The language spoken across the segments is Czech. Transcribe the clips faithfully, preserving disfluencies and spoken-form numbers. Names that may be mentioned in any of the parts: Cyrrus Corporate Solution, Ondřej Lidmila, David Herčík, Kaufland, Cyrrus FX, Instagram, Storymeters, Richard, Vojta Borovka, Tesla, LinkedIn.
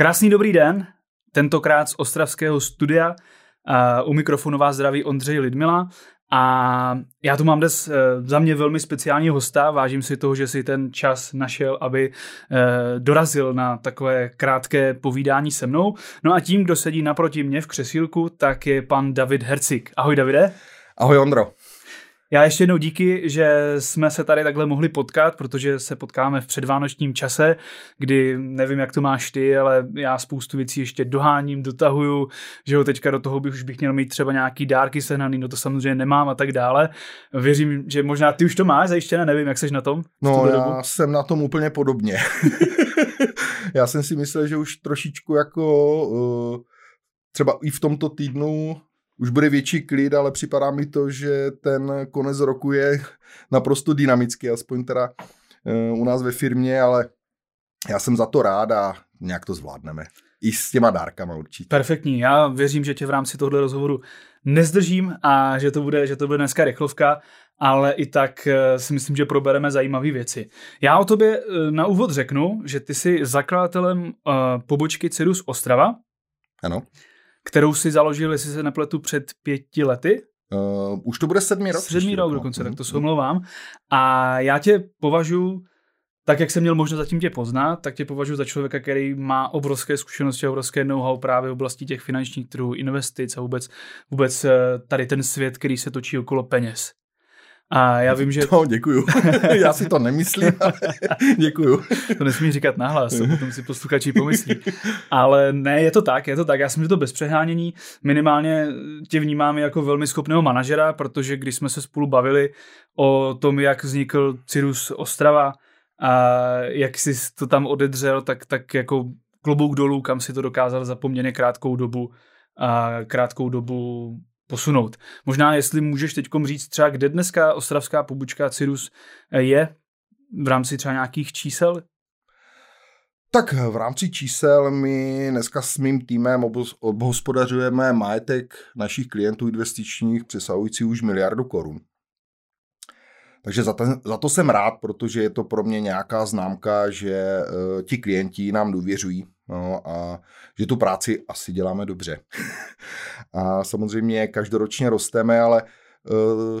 Krásný dobrý den, tentokrát z ostravského studia. U mikrofonu vás zdraví Ondřej Lidmila a já tu mám dnes za mě velmi speciální hosta. Vážím si toho, že si ten čas našel, aby dorazil na takové krátké povídání se mnou. No a tím, kdo sedí naproti mě v křesílku, tak je pan David Herčík. Ahoj Davide. Ahoj Ondro. Já ještě jednou díky, že jsme se tady takhle mohli potkat, protože se potkáme v předvánočním čase, kdy nevím, jak to máš ty, ale já spoustu věcí ještě doháním, dotahuju, že jo, teďka do toho bych už bych měl mít třeba nějaký dárky sehnaný, no to samozřejmě nemám a tak dále. Věřím, že možná ty už to máš zajištěné, nevím, jak seš na tom? No já dobu? jsem na tom úplně podobně. Já jsem si myslel, že už trošičku jako třeba i v tomto týdnu už bude větší klid, ale připadá mi to, že ten konec roku je naprosto dynamický, aspoň teda u nás ve firmě, ale já jsem za to rád a nějak to zvládneme. I s těma dárkama určitě. Perfektní, já věřím, že tě v rámci tohoto rozhovoru nezdržím a že to bude, že to bude dneska rychlovka, ale i tak si myslím, že probereme zajímavé věci. Já o tobě na úvod řeknu, že ty jsi zakladatelem pobočky Cyrrus Ostrava. Ano. Kterou si založil, jestli se nepletu, před pěti lety? Uh, už to bude sedmý rok. Sedmý rok dokonce, tak to se omlouvám. A já tě považuji, tak jak jsem měl možnost zatím tě poznat, tak tě považuji za člověka, který má obrovské zkušenosti a obrovské know-how právě v oblasti těch finančních trhů, investic a vůbec, vůbec tady ten svět, který se točí okolo peněz. A já vím, že... No, děkuju. Já si to nemyslím, ale děkuju. To nesmí říkat nahlas, to potom si posluchači pomyslí. Ale ne, je to tak, je to tak. Já si myslím, že to bez přehánění. Minimálně tě vnímám jako velmi schopného manažera, protože když jsme se spolu bavili o tom, jak vznikl Cyrrus Ostrava a jak jsi to tam odedřel, tak, tak jako klobouk dolů, kam si to dokázal za poměrně krátkou dobu a krátkou dobu posunout. Možná, jestli můžeš teďkom říct třeba, kde dneska ostravská pobočka Cyrrus je v rámci třeba nějakých čísel? Tak v rámci čísel my dneska s mým týmem obhospodařujeme majetek našich klientů investičních přesahující už miliardu korun. Takže za, ten, za to jsem rád, protože je to pro mě nějaká známka, že uh, ti klienti nám důvěřují. No a že tu práci asi děláme dobře. A samozřejmě každoročně rosteme, ale uh,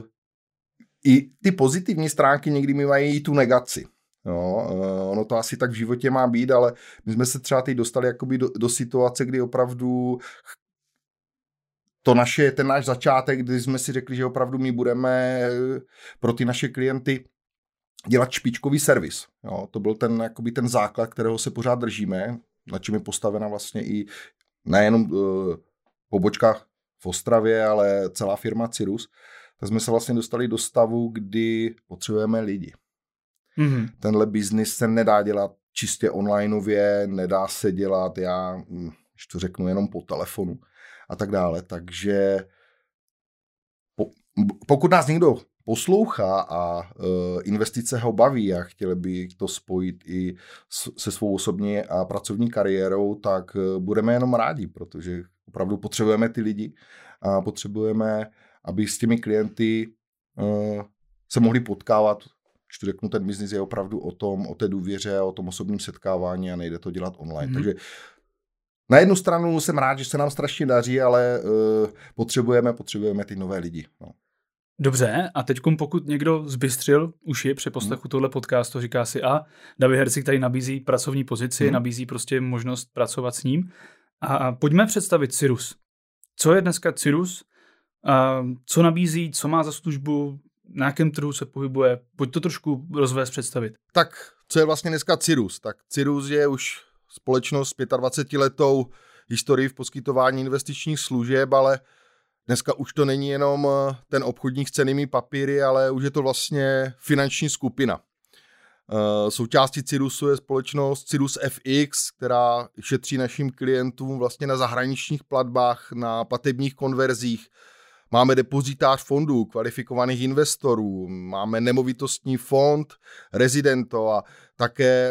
i ty pozitivní stránky někdy mi mají i tu negaci. No, uh, ono to asi tak v životě má být, ale my jsme se třeba teď dostali jakoby do, do situace, kdy opravdu to naše, ten náš začátek, kdy jsme si řekli, že opravdu my budeme pro ty naše klienty dělat špičkový servis. Jo, to byl ten, jakoby ten základ, kterého se pořád držíme, na čem je postavena vlastně i nejenom uh, pobočka v Ostravě, ale celá firma Cyrrus, tak jsme se vlastně dostali do stavu, kdy potřebujeme lidi. Mm-hmm. Tenhle biznis se nedá dělat čistě onlineově, nedá se dělat, já když to řeknu, jenom po telefonu a tak dále. Takže po, pokud nás někdo poslouchá a uh, investice ho baví a chtěl by to spojit i s, se svou osobní a pracovní kariérou, tak uh, budeme jenom rádi, protože opravdu potřebujeme ty lidi a potřebujeme, aby s těmi klienty uh, se mohli potkávat. Když to řeknu, ten biznis je opravdu o tom, o té důvěře, o tom osobním setkávání a nejde to dělat online. Hmm. Takže na jednu stranu jsem rád, že se nám strašně daří, ale uh, potřebujeme, potřebujeme ty nové lidi. No. Dobře, a teďkom pokud někdo zbystřil uši při poslechu tohle podcastu, říká si, a David Herčík tady nabízí pracovní pozici, hmm. nabízí prostě možnost pracovat s ním. A pojďme představit Cyrrus. Co je dneska Cyrrus? A co nabízí, co má za službu, na jakém trhu se pohybuje? Pojď to trošku rozvést, představit. Tak, co je vlastně dneska Cyrrus? Tak Cyrrus je už společnost s dvacetipětiletou historii v poskytování investičních služeb, ale dneska už to není jenom ten obchodník s cennými papíry, ale už je to vlastně finanční skupina. Součástí Cyrrusu je společnost Cyrrus F X, která šetří našim klientům vlastně na zahraničních platbách, na platebních konverzích. Máme depozitář fondů, kvalifikovaných investorů, máme nemovitostní fond, rezidento a také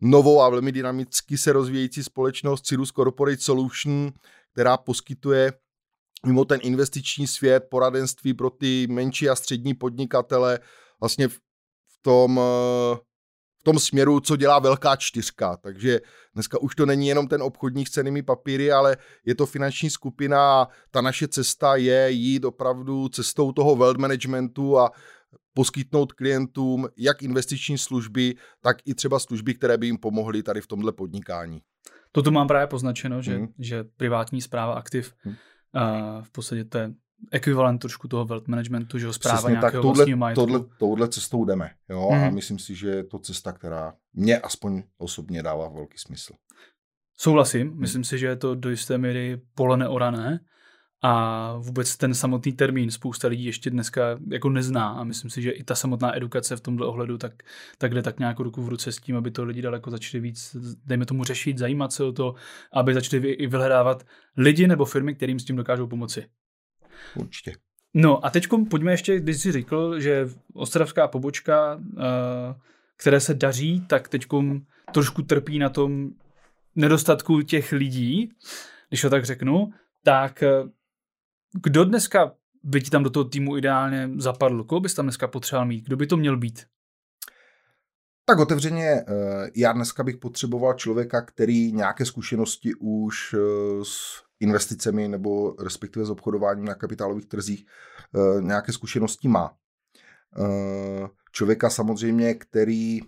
novou a velmi dynamicky se rozvíjející společnost Cyrrus Corporate Solution, která poskytuje mimo ten investiční svět, poradenství pro ty menší a střední podnikatele vlastně v tom, v tom směru, co dělá velká čtyřka. Takže dneska už to není jenom ten obchodník s cennými papíry, ale je to finanční skupina a ta naše cesta je jít opravdu cestou toho wealth managementu a poskytnout klientům jak investiční služby, tak i třeba služby, které by jim pomohly tady v tomhle podnikání. Toto mám právě poznačeno, že, hmm. že privátní správa aktiv hmm. uh, v podstatě to je ekvivalent trošku toho wealth managementu, že ho správa nějakého vlastního majetku. Tohle, touhle cestou jdeme. Jo? Mm. A myslím si, že je to cesta, která mě aspoň osobně dává velký smysl. Souhlasím. Mm. Myslím si, že je to do jisté míry pole neorané a vůbec ten samotný termín spousta lidí ještě dneska jako nezná a myslím si, že i ta samotná edukace v tomto ohledu tak, tak jde tak nějakou ruku v ruce s tím, aby to lidi daleko začali víc, dejme tomu řešit, zajímat se o to, aby začali i vyhledávat lidi nebo firmy, kterým s tím dokážou pomoci. Určitě. No a teď pojďme ještě, když jsi řekl, že ostravská pobočka, které se daří, tak teď trošku trpí na tom nedostatku těch lidí, když to tak řeknu, tak kdo dneska by ti tam do toho týmu ideálně zapadl? Koho bys tam dneska potřeboval mít? Kdo by to měl být? Tak otevřeně, já dneska bych potřeboval člověka, který nějaké zkušenosti už s investicemi nebo respektive s obchodováním na kapitálových trzích nějaké zkušenosti má. Člověka samozřejmě, který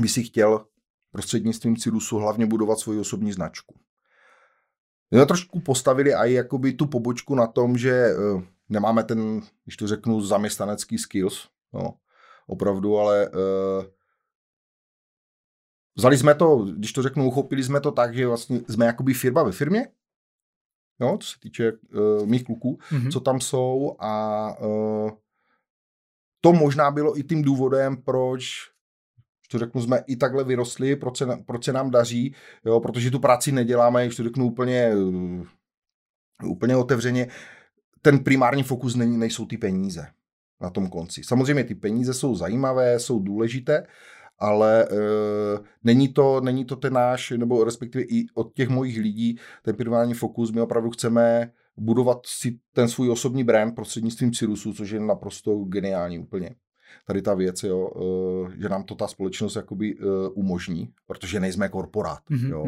by si chtěl prostřednictvím Cyrrusu hlavně budovat svoji osobní značku. My jsme trošku postavili i jakoby tu pobočku na tom, že nemáme ten, když to řeknu, zaměstnanecký skills, no, opravdu, ale vzali jsme to, když to řeknu, uchopili jsme to tak, že vlastně jsme jakoby firma ve firmě, jo, co se týče uh, mých kluků, mm-hmm. co tam jsou a uh, to možná bylo i tím důvodem, proč, když to řeknu, jsme i takhle vyrostli, proč se, proč se nám daří, jo, protože tu práci neděláme, když to řeknu úplně, uh, úplně otevřeně, ten primární fokus není, nejsou ty peníze na tom konci. Samozřejmě ty peníze jsou zajímavé, jsou důležité, ale e, není, to, není to ten náš, nebo respektive i od těch mojich lidí, ten primární fokus, my opravdu chceme budovat si ten svůj osobní brand prostřednictvím Cyrrusu, což je naprosto geniální úplně. Tady ta věc, jo, e, že nám to ta společnost jakoby e, umožní, protože nejsme korporát. Mm-hmm. Jo.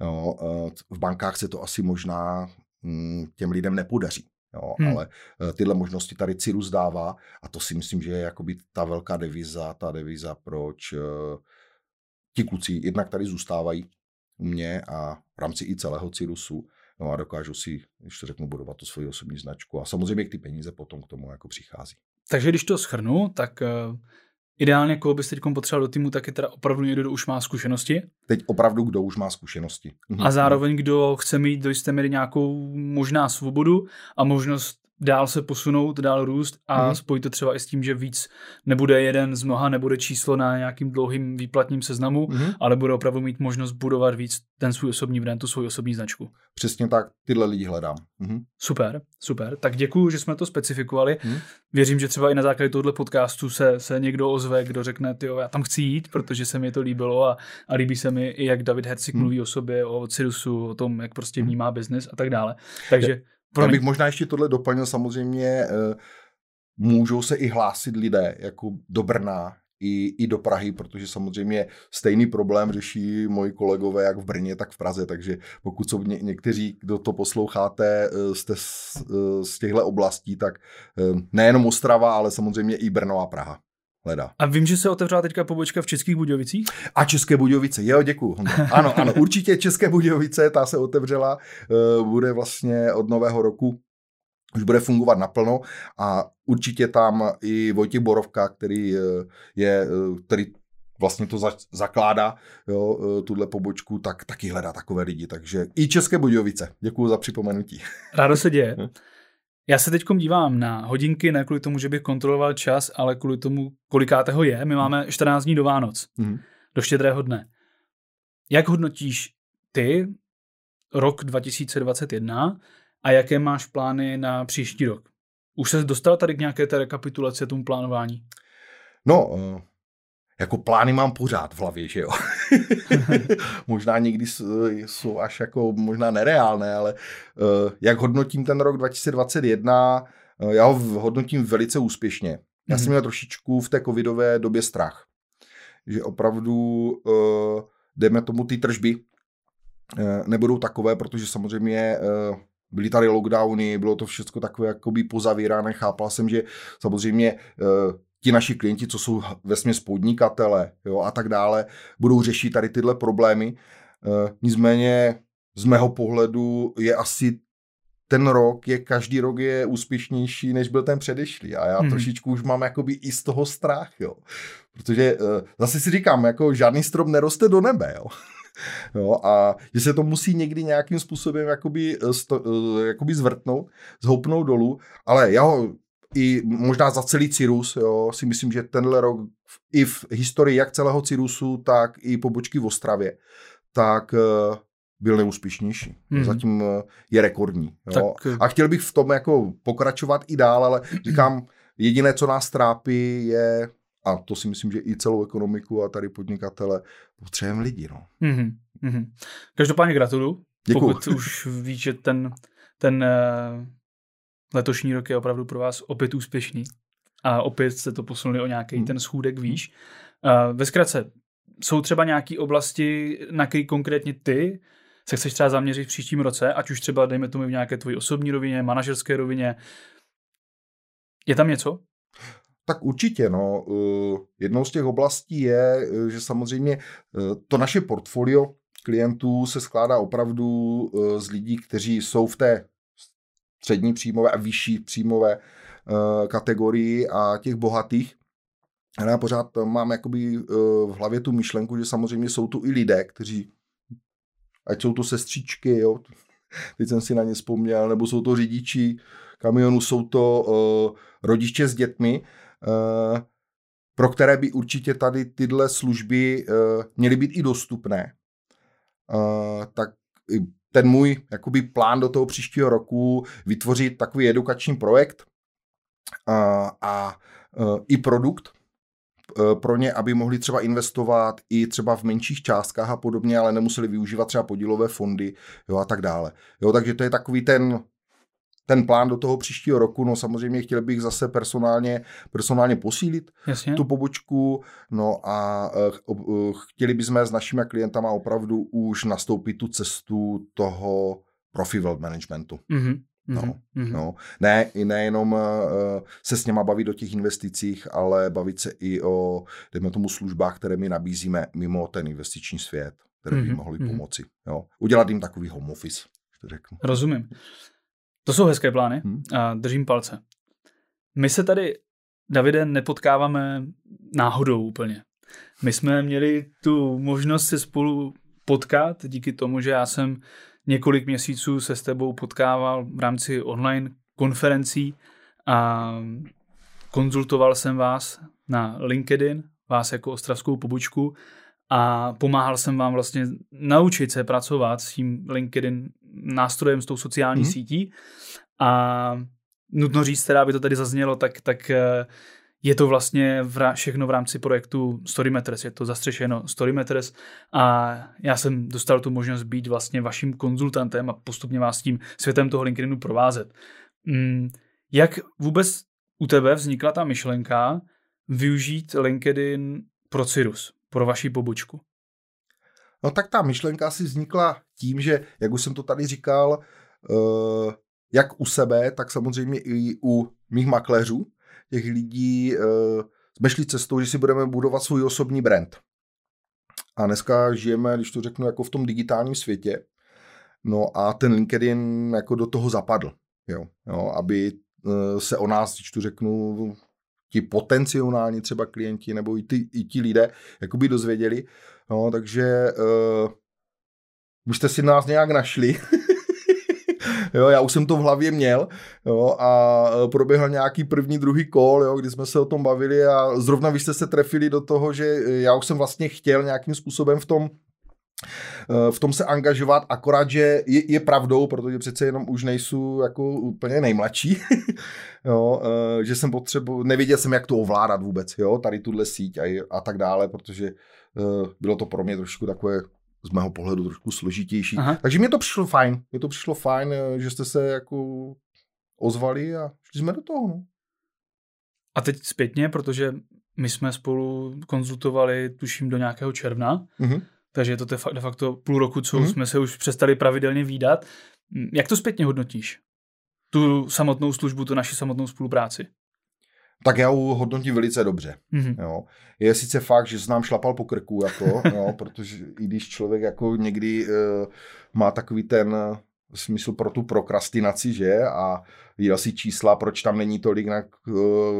Jo, e, v bankách se to asi možná m, těm lidem nepodaří. Jo, hmm. Ale tyhle možnosti tady Cyrrus dává a to si myslím, že je jakoby ta velká deviza, ta deviza, proč uh, ti kluci jednak tady zůstávají u mě a v rámci i celého Cyrrusu, no a dokážu si, když to řeknu, budovat tu svoji osobní značku a samozřejmě ty peníze potom k tomu jako přichází. Takže když to shrnu, tak uh, ideálně, koho bys teď potřeboval do týmu, tak je teda opravdu někdo, kdo už má zkušenosti? Teď opravdu, kdo už má zkušenosti. A zároveň, kdo chce mít do jisté míry nějakou možná svobodu a možnost dál se posunout, dál růst a mm. spojit to třeba i s tím, že víc nebude jeden z mnoha, nebude číslo na nějakým dlouhým výplatním seznamu, mm. ale bude opravdu mít možnost budovat víc ten svůj osobní brand, tu svou osobní značku. Přesně tak, tyhle lidi hledám. Mm. Super, super. Tak děkuju, že jsme to specifikovali. Mm. Věřím, že třeba i na základě tohoto podcastu se, se někdo ozve, kdo řekne, tyjo, já tam chci jít, protože se mi to líbilo a, a líbí se mi i, jak David Herčík mm. mluví o sobě, o Cyrrusu, o tom, jak prostě vnímá biznis a tak dále. Takže je- Já bych možná ještě tohle doplnil, samozřejmě můžou se i hlásit lidé jako do Brna i, i do Prahy, protože samozřejmě stejný problém řeší moji kolegové jak v Brně, tak v Praze, takže pokud jsou ně, někteří, kdo to posloucháte, jste z, z těchto oblastí, tak nejenom Ostrava, ale samozřejmě i Brno a Praha. Leda. A vím, že se otevřela teďka pobočka v Českých Budějovicích? A České Budějovice, jo, děkuju. Ano, ano, určitě České Budějovice, ta se otevřela, bude vlastně od nového roku, už bude fungovat naplno a určitě tam i Vojta Borovka, který je, který vlastně to za, zakládá, jo, tuhle pobočku, tak taky hledá takové lidi, takže i České Budějovice, děkuju za připomenutí. Rádo se děje. Já se teď dívám na hodinky, ne kvůli tomu, že bych kontroloval čas, ale kvůli tomu, kolikátého je. My máme čtrnáct dní do Vánoc, mm. do štědrého dne. Jak hodnotíš ty rok dva tisíce dvacet jedna a jaké máš plány na příští rok? Už se dostal tady k nějaké té rekapitulaci, tomu plánování? No, jako plány mám pořád v hlavě, že jo. Možná někdy jsou až jako možná nereálné, ale jak hodnotím ten rok dva tisíce dvacet jedna, já ho hodnotím velice úspěšně. Já jsem měl trošičku v té covidové době strach. že opravdu, dejme tomu, ty tržby nebudou takové, protože samozřejmě byly tady lockdowny, bylo to všechno takové jakoby pozavírané. Chápal jsem, že samozřejmě ti naši klienti, co jsou vesměs podnikatele, jo, a tak dále, budou řešit tady tyhle problémy. Nicméně z mého pohledu je asi ten rok, je každý rok je úspěšnější, než byl ten předešlý. A já hmm. trošičku už mám jakoby i z toho strach, jo. Protože zase si říkám, jako žádný strom neroste do nebe, jo. Jo, a že se to musí někdy nějakým způsobem jakoby, sto, jakoby zvrtnout, zhoupnout dolů, ale já ho i možná za celý Cyrrus, jo, si myslím, že tenhle rok i v historii jak celého Cyrrusu, tak i pobočky v Ostravě, tak byl neúspěšnější. Hmm. Zatím je rekordní. Jo. Tak... A chtěl bych v tom jako pokračovat i dál, ale říkám, jediné, co nás trápí, je... A to si myslím, že i celou ekonomiku a tady podnikatele potřebujeme lidi. No. Mm-hmm, mm-hmm. Každopádně gratuluju. Děkuju. Pokud už víš, že ten, ten letošní rok je opravdu pro vás opět úspěšný a opět se to posunuli o nějaký mm. ten schůdek výš. Ve zkratce, jsou třeba nějaké oblasti, na které konkrétně ty se chceš třeba zaměřit v příštím roce, ať už třeba dejme tomu v nějaké tvoji osobní rovině, manažerské rovině. Je tam něco? Tak určitě, no. Jednou z těch oblastí je, že samozřejmě to naše portfolio klientů se skládá opravdu z lidí, kteří jsou v té střední příjmové a vyšší příjmové kategorii a těch bohatých. A já pořád mám jakoby v hlavě tu myšlenku, že samozřejmě jsou tu i lidé, kteří, ať jsou to sestřičky, jo, teď jsem si na ně vzpomněl, nebo jsou to řidiči kamionů, jsou to rodiče s dětmi, pro které by určitě tady tyhle služby měly být i dostupné. Tak ten můj jakoby plán do toho příštího roku vytvořit takový edukační projekt a i produkt pro ně, aby mohli třeba investovat i třeba v menších částkách a podobně, ale nemuseli využívat třeba podílové fondy, jo, a tak dále. Jo, takže to je takový ten Ten plán do toho příštího roku. No samozřejmě chtěl bych zase personálně, personálně posílit Jasně. tu pobočku, no a chtěli bychom s našimi klientama opravdu už nastoupit tu cestu toho profi wealth managementu. Mm-hmm. No, mm-hmm. no. Ne, nejenom uh, se s něma bavit o těch investicích, ale bavit se i o, dejme tomu, službách, které my nabízíme mimo ten investiční svět, které by mm-hmm. mohly pomoci. Jo. Udělat jim takový home office, řeknu. Rozumím. To jsou hezké plány a držím palce. My se tady, Davide, nepotkáváme náhodou úplně. My jsme měli tu možnost se spolu potkat díky tomu, že já jsem několik měsíců se s tebou potkával v rámci online konferencí a konzultoval jsem vás na LinkedIn, vás jako ostravskou pobočku, a pomáhal jsem vám vlastně naučit se pracovat s tím LinkedIn nástrojem, s tou sociální mm-hmm. sítí. A nutno říct teda, aby to tady zaznělo, tak, tak je to vlastně vra- všechno v rámci projektu Storymeters, je to zastřešeno Storymeters a já jsem dostal tu možnost být vlastně vaším konzultantem a postupně vás tím světem toho LinkedInu provázet. Mm, jak vůbec u tebe vznikla ta myšlenka využít LinkedIn pro Cyrrus? Pro vaši pobočku? No tak ta myšlenka asi vznikla tím, že, jak už jsem to tady říkal, jak u sebe, tak samozřejmě i u mých makléřů, těch lidí, jsme šli cestou, že si budeme budovat svůj osobní brand. A dneska žijeme, když to řeknu, jako v tom digitálním světě. No a ten LinkedIn jako do toho zapadl. Jo, jo, aby se o nás, když to řeknu, ti potenciální třeba klienti nebo i, ty, i ti lidé jakoby dozvěděli. No, takže uh, už jste si nás nějak našli. Jo, já už jsem to v hlavě měl, jo, a proběhl nějaký první, druhý kol, jo, kdy jsme se o tom bavili a zrovna vy jste se trefili do toho, že já už jsem vlastně chtěl nějakým způsobem v tom v tom se angažovat, akorát, že je, je pravdou, protože přece jenom už nejsou jako úplně nejmladší, jo, že jsem potřeboval, nevěděl jsem, jak to ovládat vůbec, jo, tady tuhle síť a, a tak dále, protože uh, bylo to pro mě trošku takové, z mého pohledu, trošku složitější. Aha. Takže mi to přišlo fajn, mi to přišlo fajn, že jste se jako ozvali a šli jsme do toho, no. A teď zpětně, protože My jsme spolu konzultovali, tuším, do nějakého června, mm-hmm. takže je to de facto půl roku, co mm-hmm. jsme se už přestali pravidelně vídat. Jak to zpětně hodnotíš? Tu samotnou službu, tu naši samotnou spolupráci? Tak já ho hodnotím velice dobře. Mm-hmm. Jo. Je sice fakt, že se nám šlapal po krku, jako, jo, protože i když člověk jako někdy uh, má takový ten smysl pro tu prokrastinaci, že? A viděl si čísla, proč tam není tolik na, uh,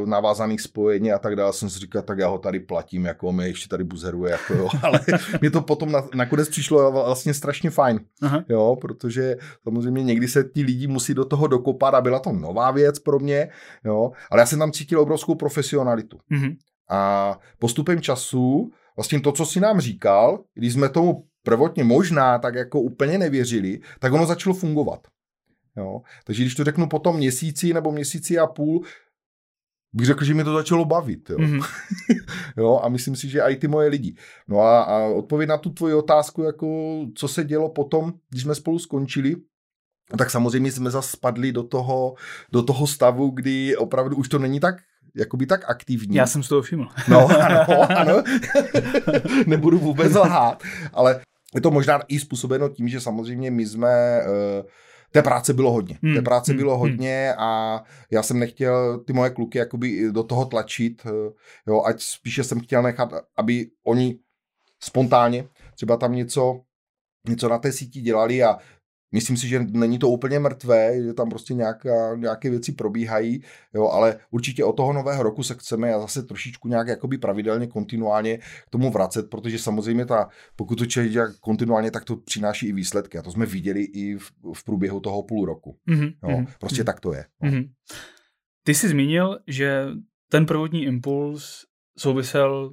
navázaných spojení a tak dále. Jsem si říkal, tak já ho tady platím, jako mě ještě tady buzeruje, jako jo. Ale mě to potom na, nakonec přišlo vlastně strašně fajn, aha. jo, protože samozřejmě někdy se ti lidi musí do toho dokopat a byla to nová věc pro mě, jo. Ale já jsem tam cítil obrovskou profesionalitu. Mm-hmm. A postupem času vlastně to, co si nám říkal, když jsme tomu prvotně možná tak jako úplně nevěřili, tak ono začalo fungovat. Jo? Takže když to řeknu po tom měsíci nebo měsíci a půl, bych řekl, že mi to začalo bavit. Jo? Mm-hmm. jo? A myslím si, že i ty moje lidi. No a, a odpověď na tu tvoji otázku, jako co se dělo potom, když jsme spolu skončili, tak samozřejmě jsme zase spadli do toho, do toho stavu, kdy opravdu už to není tak jakoby tak aktivní. Já jsem z toho všiml. No, ano, ano. Nebudu vůbec lhát, ale je to možná i způsobeno tím, že samozřejmě my jsme, uh, té práce bylo hodně, mm, té práce mm, bylo hodně mm. a já jsem nechtěl ty moje kluky jakoby do toho tlačit, uh, jo, ať spíše jsem chtěl nechat, aby oni spontánně třeba tam něco, něco na té síti dělali a myslím si, že není to úplně mrtvé, že tam prostě nějaká, nějaké věci probíhají, jo, ale určitě od toho nového roku se chceme a zase trošičku nějak jakoby pravidelně, kontinuálně k tomu vracet, protože samozřejmě ta, pokud to člověk dělá kontinuálně, tak to přináší i výsledky a to jsme viděli i v, v průběhu toho půl roku. Mm-hmm, jo, mm-hmm, prostě mm-hmm. tak to je. No. Mm-hmm. Ty jsi zmínil, že ten prvotní impuls souvisel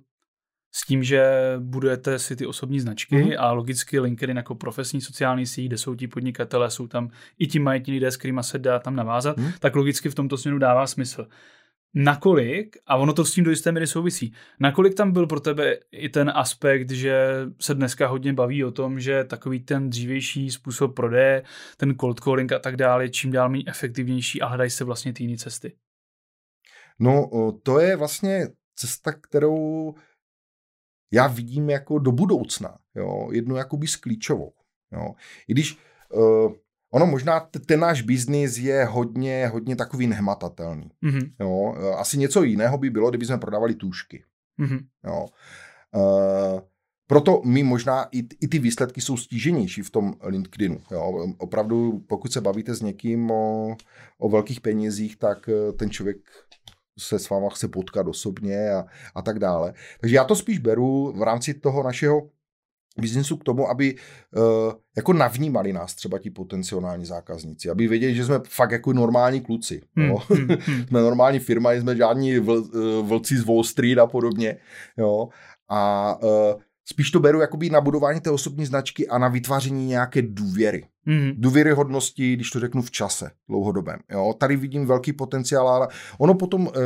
s tím, že budujete si ty osobní značky mm. a logicky LinkedIn jako profesní sociální síť, kde jsou ti podnikatelé, jsou tam i ti mají ti lidé, s kterýma se dá tam navázat, mm. tak logicky v tomto směru dává smysl. Nakolik, a ono to s tím do jisté míry souvisí, nakolik tam byl pro tebe i ten aspekt, že se dneska hodně baví o tom, že takový ten dřívější způsob prodeje, ten cold calling a tak dále, čím dál méně efektivnější a hledají se vlastně ty jiné cesty? No, to je vlastně cesta, kterou já vidím jako do budoucna, jo, jednu jakoby s klíčovou. Jo. I když uh, ono možná, t- ten náš biznis je hodně, hodně takový nehmatatelný. Mm-hmm. Jo. Asi něco jiného by bylo, kdyby jsme prodávali tužky. Mm-hmm. Jo. Uh, proto my možná i, t- i ty výsledky jsou stíženější v tom LinkedInu. Jo. Opravdu, pokud se bavíte s někým o, o velkých penězích, tak ten člověk se s váma chce potkat osobně a, a tak dále. Takže já to spíš beru v rámci toho našeho biznesu k tomu, aby uh, jako navnímali nás třeba ti potenciální zákazníci, aby věděli, že jsme fakt jako normální kluci. Hmm. Jo? Jsme normální firma, jsme žádní vl, vlci z Wall Street a podobně. Jo? A uh, spíš to beru jakoby na budování té osobní značky a na vytváření nějaké důvěry. Mm-hmm. Důvěryhodnosti, když to řeknu v čase dlouhodobém. Jo? Tady vidím velký potenciál, ale ono potom eh,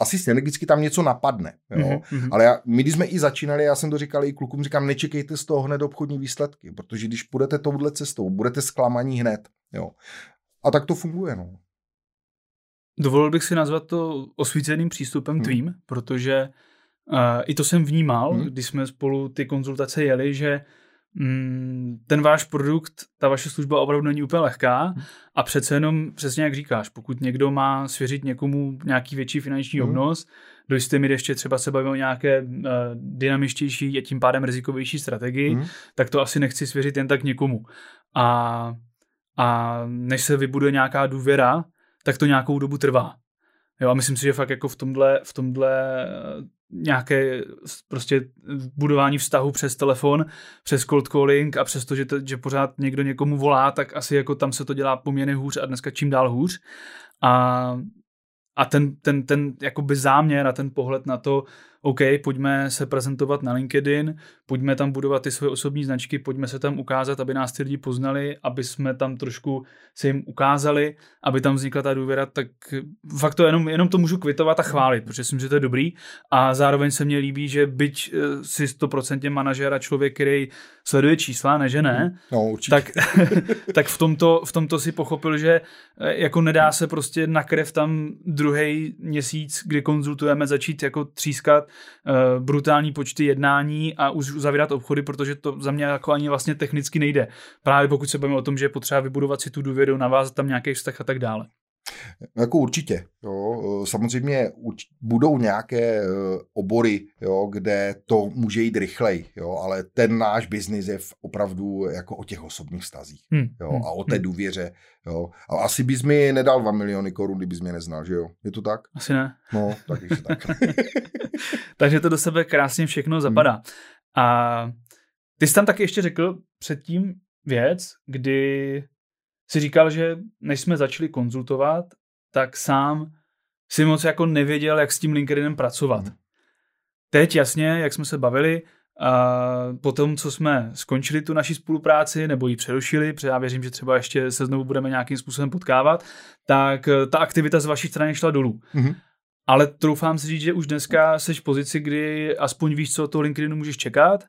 asi synergicky tam něco napadne. Jo? Mm-hmm. Ale já, my, když jsme i začínali, já jsem to říkal i klukům, říkám, nečekejte z toho hned obchodní výsledky, protože když půjdete touhle cestou, budete zklamaní hned. Jo? A tak to funguje. No. Dovolil bych si nazvat to osvíceným přístupem hmm. tvým, protože uh, i to jsem vnímal, hmm. když jsme spolu ty konzultace jeli, že ten váš produkt, ta vaše služba opravdu není úplně lehká a přece jenom, přesně jak říkáš, pokud někdo má svěřit někomu nějaký větší finanční obnos, do jisté míry ještě třeba se baví o nějaké uh, dynamičtější a tím pádem rizikovější strategii, mm. tak to asi nechci svěřit jen tak někomu. A, a než se vybuduje nějaká důvěra, tak to nějakou dobu trvá. Jo, a myslím si, že fakt jako v tomhle, v tomhle nějaké prostě budování vztahu přes telefon, přes cold calling a přes to, že, to, že pořád někdo někomu volá, tak asi jako tam se to dělá poměrně hůř a dneska čím dál hůř. A, a ten, ten, ten jakoby záměr a ten pohled na to, OK, pojďme se prezentovat na LinkedIn, pojďme tam budovat ty svoje osobní značky, pojďme se tam ukázat, aby nás ty lidi poznali, aby jsme tam trošku se jim ukázali, aby tam vznikla ta důvěra, tak fakt to jenom, jenom to můžu kvitovat a chválit, protože si myslím, že to je dobrý a zároveň se mně líbí, že byť si sto procent manažer a člověk, který sleduje čísla, ne že ne, no, tak, tak v, tomto, v tomto si pochopil, že jako nedá se prostě na krev tam druhý měsíc, kdy konzultujeme, začít jako třískat brutální počty jednání a už zavírat obchody, protože to za mě jako ani vlastně technicky nejde. Právě pokud se bavíme o tom, že je potřeba vybudovat si tu důvěru, navázat tam nějaký vztah a tak dále. Jako určitě. Jo. Samozřejmě budou nějaké obory, jo, kde to může jít rychleji, jo, ale ten náš biznis je opravdu jako o těch osobních vztazích, jo, a o té důvěře. Jo. A asi bys mi nedal dva miliony korun, kdybys mě neznal, že jo? Je to tak? Asi ne. No, tak ještě tak. Takže to do sebe krásně všechno zapadá. A ty jsi tam taky ještě řekl předtím věc, kdy si říkal, že než jsme začali konzultovat, tak sám si moc jako nevěděl, jak s tím LinkedInem pracovat. Mm. Teď jasně, jak jsme se bavili, po tom, co jsme skončili tu naši spolupráci, nebo ji přerušili, protože já věřím, že třeba ještě se znovu budeme nějakým způsobem potkávat, tak ta aktivita z vaší strany šla dolů. Mm. Ale troufám si říct, že už dneska jsi v pozici, kdy aspoň víš, co od toho LinkedInu můžeš čekat,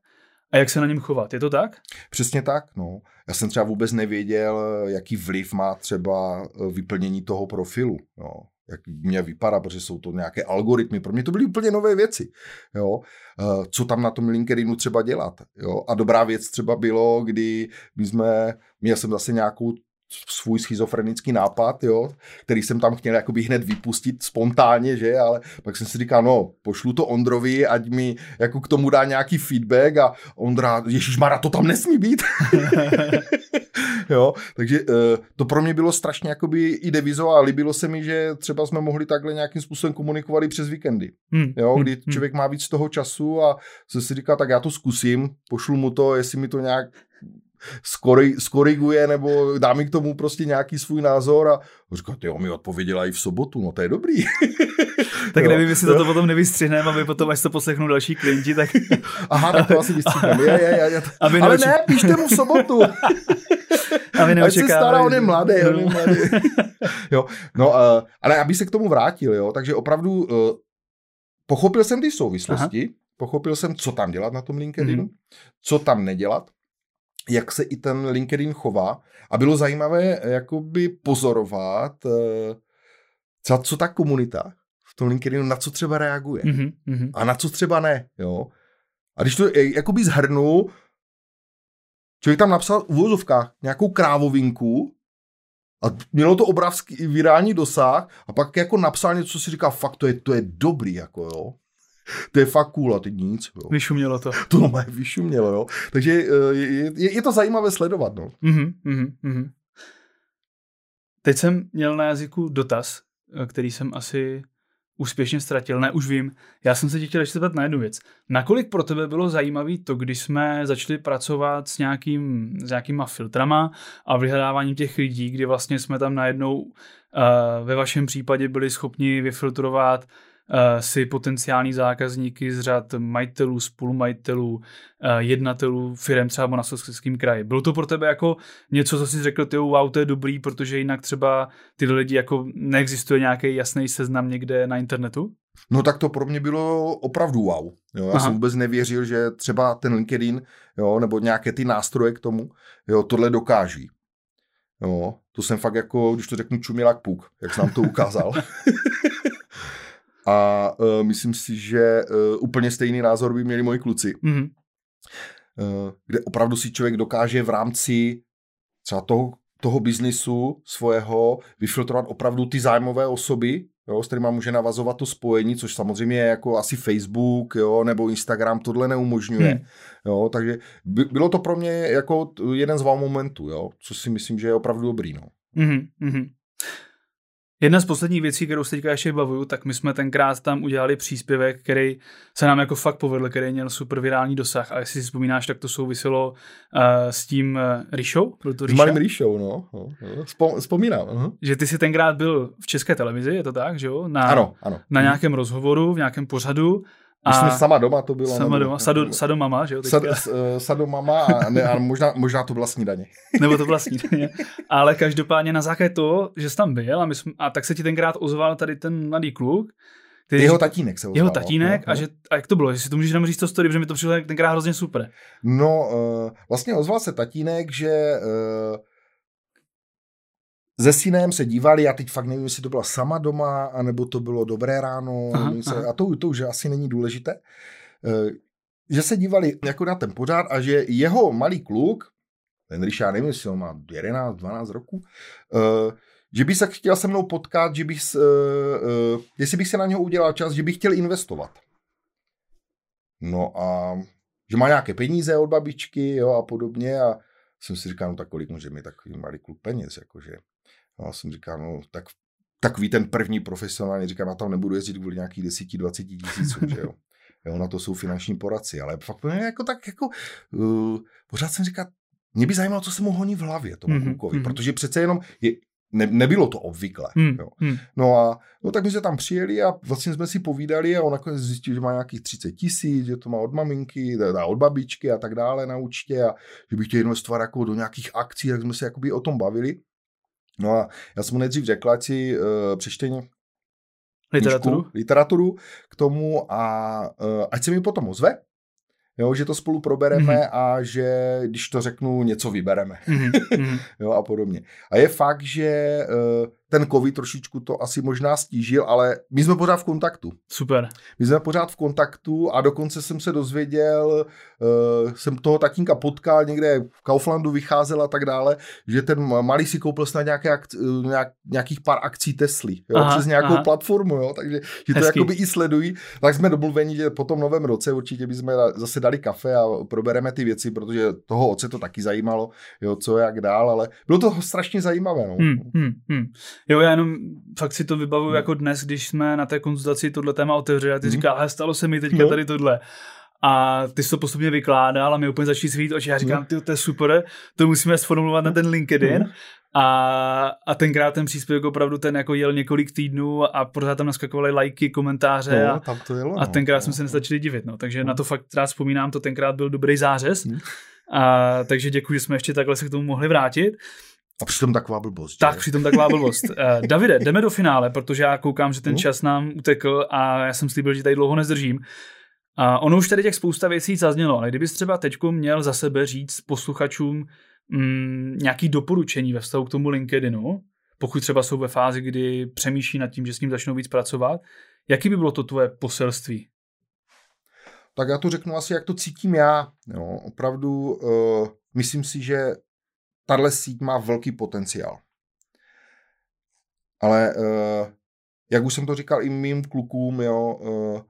a jak se na něm chovat, je to tak? Přesně tak, no. Já jsem třeba vůbec nevěděl, jaký vliv má třeba vyplnění toho profilu, no. Jak mě vypadá, protože jsou to nějaké algoritmy. Pro mě to byly úplně nové věci, jo. Co tam na tom LinkedInu třeba dělat, jo. A dobrá věc třeba bylo, kdy my jsme, měl jsem zase nějakou svůj schizofrenický nápad, jo, který jsem tam chtěl jakoby hned vypustit spontánně, že, ale pak jsem si říkal, no, pošlu to Ondrovi, ať mi jako k tomu dá nějaký feedback a Ondra, ježišmarja, to tam nesmí být. Jo, takže to pro mě bylo strašně jakoby i devizo a líbilo se mi, že třeba jsme mohli takhle nějakým způsobem komunikovat i přes víkendy, jo, kdy člověk má víc toho času a jsem si říkal, tak já to zkusím, pošlu mu to, jestli mi to nějak skoriguje nebo dá mi k tomu prostě nějaký svůj názor a říká, ty jo, mi odpověděla i v sobotu, no to je dobrý. Tak nevím, jestli to potom nevystřihneme, aby potom, až to poslechnou další klienti, tak... Aha, tak to asi vystřihneme. Je, je, je, to... Ale neoček... ne, píšte mu v sobotu. Aby neočekávali. Ať se stará, on je mladý, on je mladý. Jo, no, ale abych se k tomu vrátil, jo, takže opravdu pochopil jsem ty souvislosti, aha, pochopil jsem, co tam dělat na tom LinkedInu, hmm. co tam nedělat, jak se i ten LinkedIn chová. A bylo zajímavé jakoby pozorovat, třeba co ta komunita v tom LinkedInu, na co třeba reaguje. Mm-hmm. A na co třeba ne. Jo? A když to jakoby zhrnu, člověk tam napsal v uvozovkách nějakou krávovinku a mělo to obrovský virální dosah a pak jako napsal něco, co si říká, fakt to je, to je dobrý, jako jo. To je fakt cool a teď nic. Jo. Vyšumělo to. To má vyšumělo, jo. Takže je, je, je to zajímavé sledovat, no. Mm-hmm, mm-hmm. Teď jsem měl na jazyku dotaz, který jsem asi úspěšně ztratil. Ne, už vím. Já jsem se tě chtěl ještě zeptat na jednu věc. Nakolik pro tebe bylo zajímavé to, když jsme začali pracovat s, nějakým, s nějakýma filtrama a vyhledáváním těch lidí, kdy vlastně jsme tam najednou uh, ve vašem případě byli schopni vyfiltrovat si potenciální zákazníky z řad majitelů, spolumajitelů, jednatelů firem třeba na Moravskoslezském kraji. Bylo to pro tebe jako něco, co jsi řekl, ty wow, to je dobrý, protože jinak třeba ty lidi jako neexistuje nějaký jasný seznam někde na internetu? No tak to pro mě bylo opravdu wow. Jo, já aha, jsem vůbec nevěřil, že třeba ten LinkedIn, jo, nebo nějaké ty nástroje k tomu, jo, tohle dokáží. Jo, to jsem fakt jako, když to řeknu, čumil jak puk, jak jsi nám to ukázal. A uh, myslím si, že uh, úplně stejný názor by měli moji kluci, mm-hmm. uh, kde opravdu si člověk dokáže v rámci třeba toho, toho biznisu svého vyfiltrovat opravdu ty zájmové osoby, jo, s kterýma může navazovat to spojení, což samozřejmě jako asi Facebook, jo, nebo Instagram tohle neumožňuje. Mm. Jo, takže by, bylo to pro mě jako jeden z vám momentů, jo, co si myslím, že je opravdu dobrý. No. Mm-hmm. Jedna z posledních věcí, kterou se teďka ještě bavuju, tak my jsme tenkrát tam udělali příspěvek, který se nám jako fakt povedl, který měl super virální dosah. A jestli si vzpomínáš, tak to souviselo uh, s tím Rišou? S malým Rišou, no. Spom- vzpomínám. Uh-huh. Že ty jsi tenkrát byl v České televizi, je to tak, že jo? Na, ano, ano. Na nějakém rozhovoru, v nějakém pořadu Myslím, sama doma to bylo. Sama nebo, doma, sado, sadomama, že jo? Sad, sadomama a, ne, a možná, možná to vlastní daně. Nebo to vlastní daně. Ale každopádně na základě toho, že jsi tam byl a, my jsme, a tak se ti tenkrát ozval tady ten mladý kluk. Který, jeho tatínek se ozval. Jeho tatínek no, a, že, a jak to bylo? Jestli to můžeš nám říct to story, protože mi to přišlo tenkrát hrozně super. No vlastně ozval se tatínek, že... Se synem se dívali, já teď fakt nevím, jestli to byla Sama doma, anebo to bylo Dobré ráno, aha, se, aha. a to, to už asi není důležité, že se dívali jako na ten pořád a že jeho malý kluk, ten Richard, nevím, jestli on má jedenáct, dvanáct roku, že by se chtěl se mnou potkat, že bych, jestli bych se na něho udělal čas, že bych chtěl investovat. No a že má nějaké peníze od babičky jo, a podobně a jsem si říkal, no tak kolik může mít takový malý kluk peněz, jakože. A no, jsem říkal, no tak, takový ten první profesionální, říkám, já tam nebudu jezdit kvůli nějakých deset, dvacet tisíců, že jo. jo. Na to jsou finanční poradci, ale fakt jako tak jako, uh, pořád jsem říkal, mě by zajímalo, co se mu honí v hlavě tomu mm-hmm. klukovi, protože přece jenom je, ne, nebylo to obvykle, mm-hmm. jo. No a no tak my jsme tam přijeli a vlastně jsme si povídali a on nakonec zjistil, že má nějakých třicet tisíc, že to má od maminky, teda od babičky a tak dále na účtě a že bych chtěl investovat jako do nějakých akcí, tak jsme se jakoby o tom bavili. No a já jsem mu nejdřív řekl, ať si uh, přečte literaturu. literaturu k tomu a uh, ať se mi potom ozve, jo, že to spolu probereme mm-hmm. a že když to řeknu, něco vybereme mm-hmm. jo, a podobně. A je fakt, že uh, ten covid trošičku to asi možná stížil, ale my jsme pořád v kontaktu. Super. My jsme pořád v kontaktu a dokonce jsem se dozvěděl, uh, jsem toho tatínka potkal někde v Kauflandu, vycházel a tak dále, že ten malý si koupil snad nějaké ak- nějak, nějakých pár akcí Tesly, jo, aha, přes nějakou aha. platformu, jo, takže že to jakoby i sledují. Tak jsme domluveni, že po tom novém roce určitě bychom zase dali kafe a probereme ty věci, protože toho otce to taky zajímalo, jo, co jak dál, ale bylo to strašně zajímavé. No. Hmm, hmm, hmm. Jo, já jenom fakt si to vybavuju no. jako dnes, když jsme na té konzultaci tohle téma otevřeli a ty mm. říkal, stalo se mi teďka no. tady tohle. A ty jsi to postupně vykládal a mi úplně začali svítit oči. Já říkám, no. to je super, to musíme sformulovat na ten LinkedIn. No. A, a tenkrát ten příspěvek opravdu ten jako jel několik týdnů a pořád tam naskakovaly lajky, komentáře no, a, tam to jelo, no. a tenkrát no. jsme se nestačili divit. No. Takže no. na to fakt rád vzpomínám, to tenkrát byl dobrý zářez. No. A, takže děkuji, že jsme ještě takhle se k tomu mohli vrátit. A přitom taková blbost. Tak, je? přitom taková blbost. Uh, Davide, jdeme do finále, protože já koukám, že ten čas nám utekl a já jsem slíbil, že tady dlouho nezdržím. Uh, ono už tady těch spousta věcí zaznělo, ale kdybys třeba teďko měl za sebe říct posluchačům mm, nějaký doporučení ve vztahu k tomu LinkedInu, pokud třeba jsou ve fázi, kdy přemýšlí nad tím, že s ním začnou víc pracovat, jaký by bylo to tvoje poselství? Tak já to řeknu asi, jak to cítím já. Jo, opravdu uh, myslím si, že tahle síť má velký potenciál. Ale eh, jak už jsem to říkal i mým klukům, jo, eh,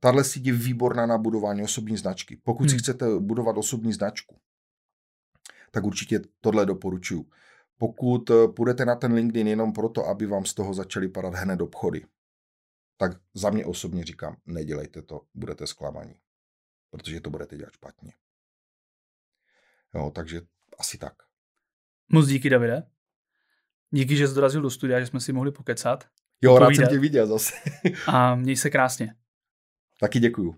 tahle síť je výborná na budování osobní značky. Pokud hmm. si chcete budovat osobní značku, tak určitě tohle doporučuji. Pokud eh, půjdete na ten LinkedIn jenom proto, aby vám z toho začaly padat hned obchody, tak za mě osobně říkám, nedělejte to, budete zklamaní. Protože to budete dělat špatně. Jo, takže asi tak. Moc díky, Davide. Díky, že jsi dorazil do studia, že jsme si mohli pokecat. Jo, rád jsem tě viděl zase. A měj se krásně. Taky děkuju.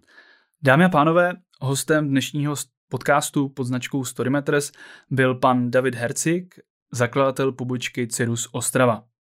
Dámy a pánové, hostem dnešního podcastu pod značkou Storymeters byl pan David Herčík, zakladatel pobočky Cyrrus Ostrava.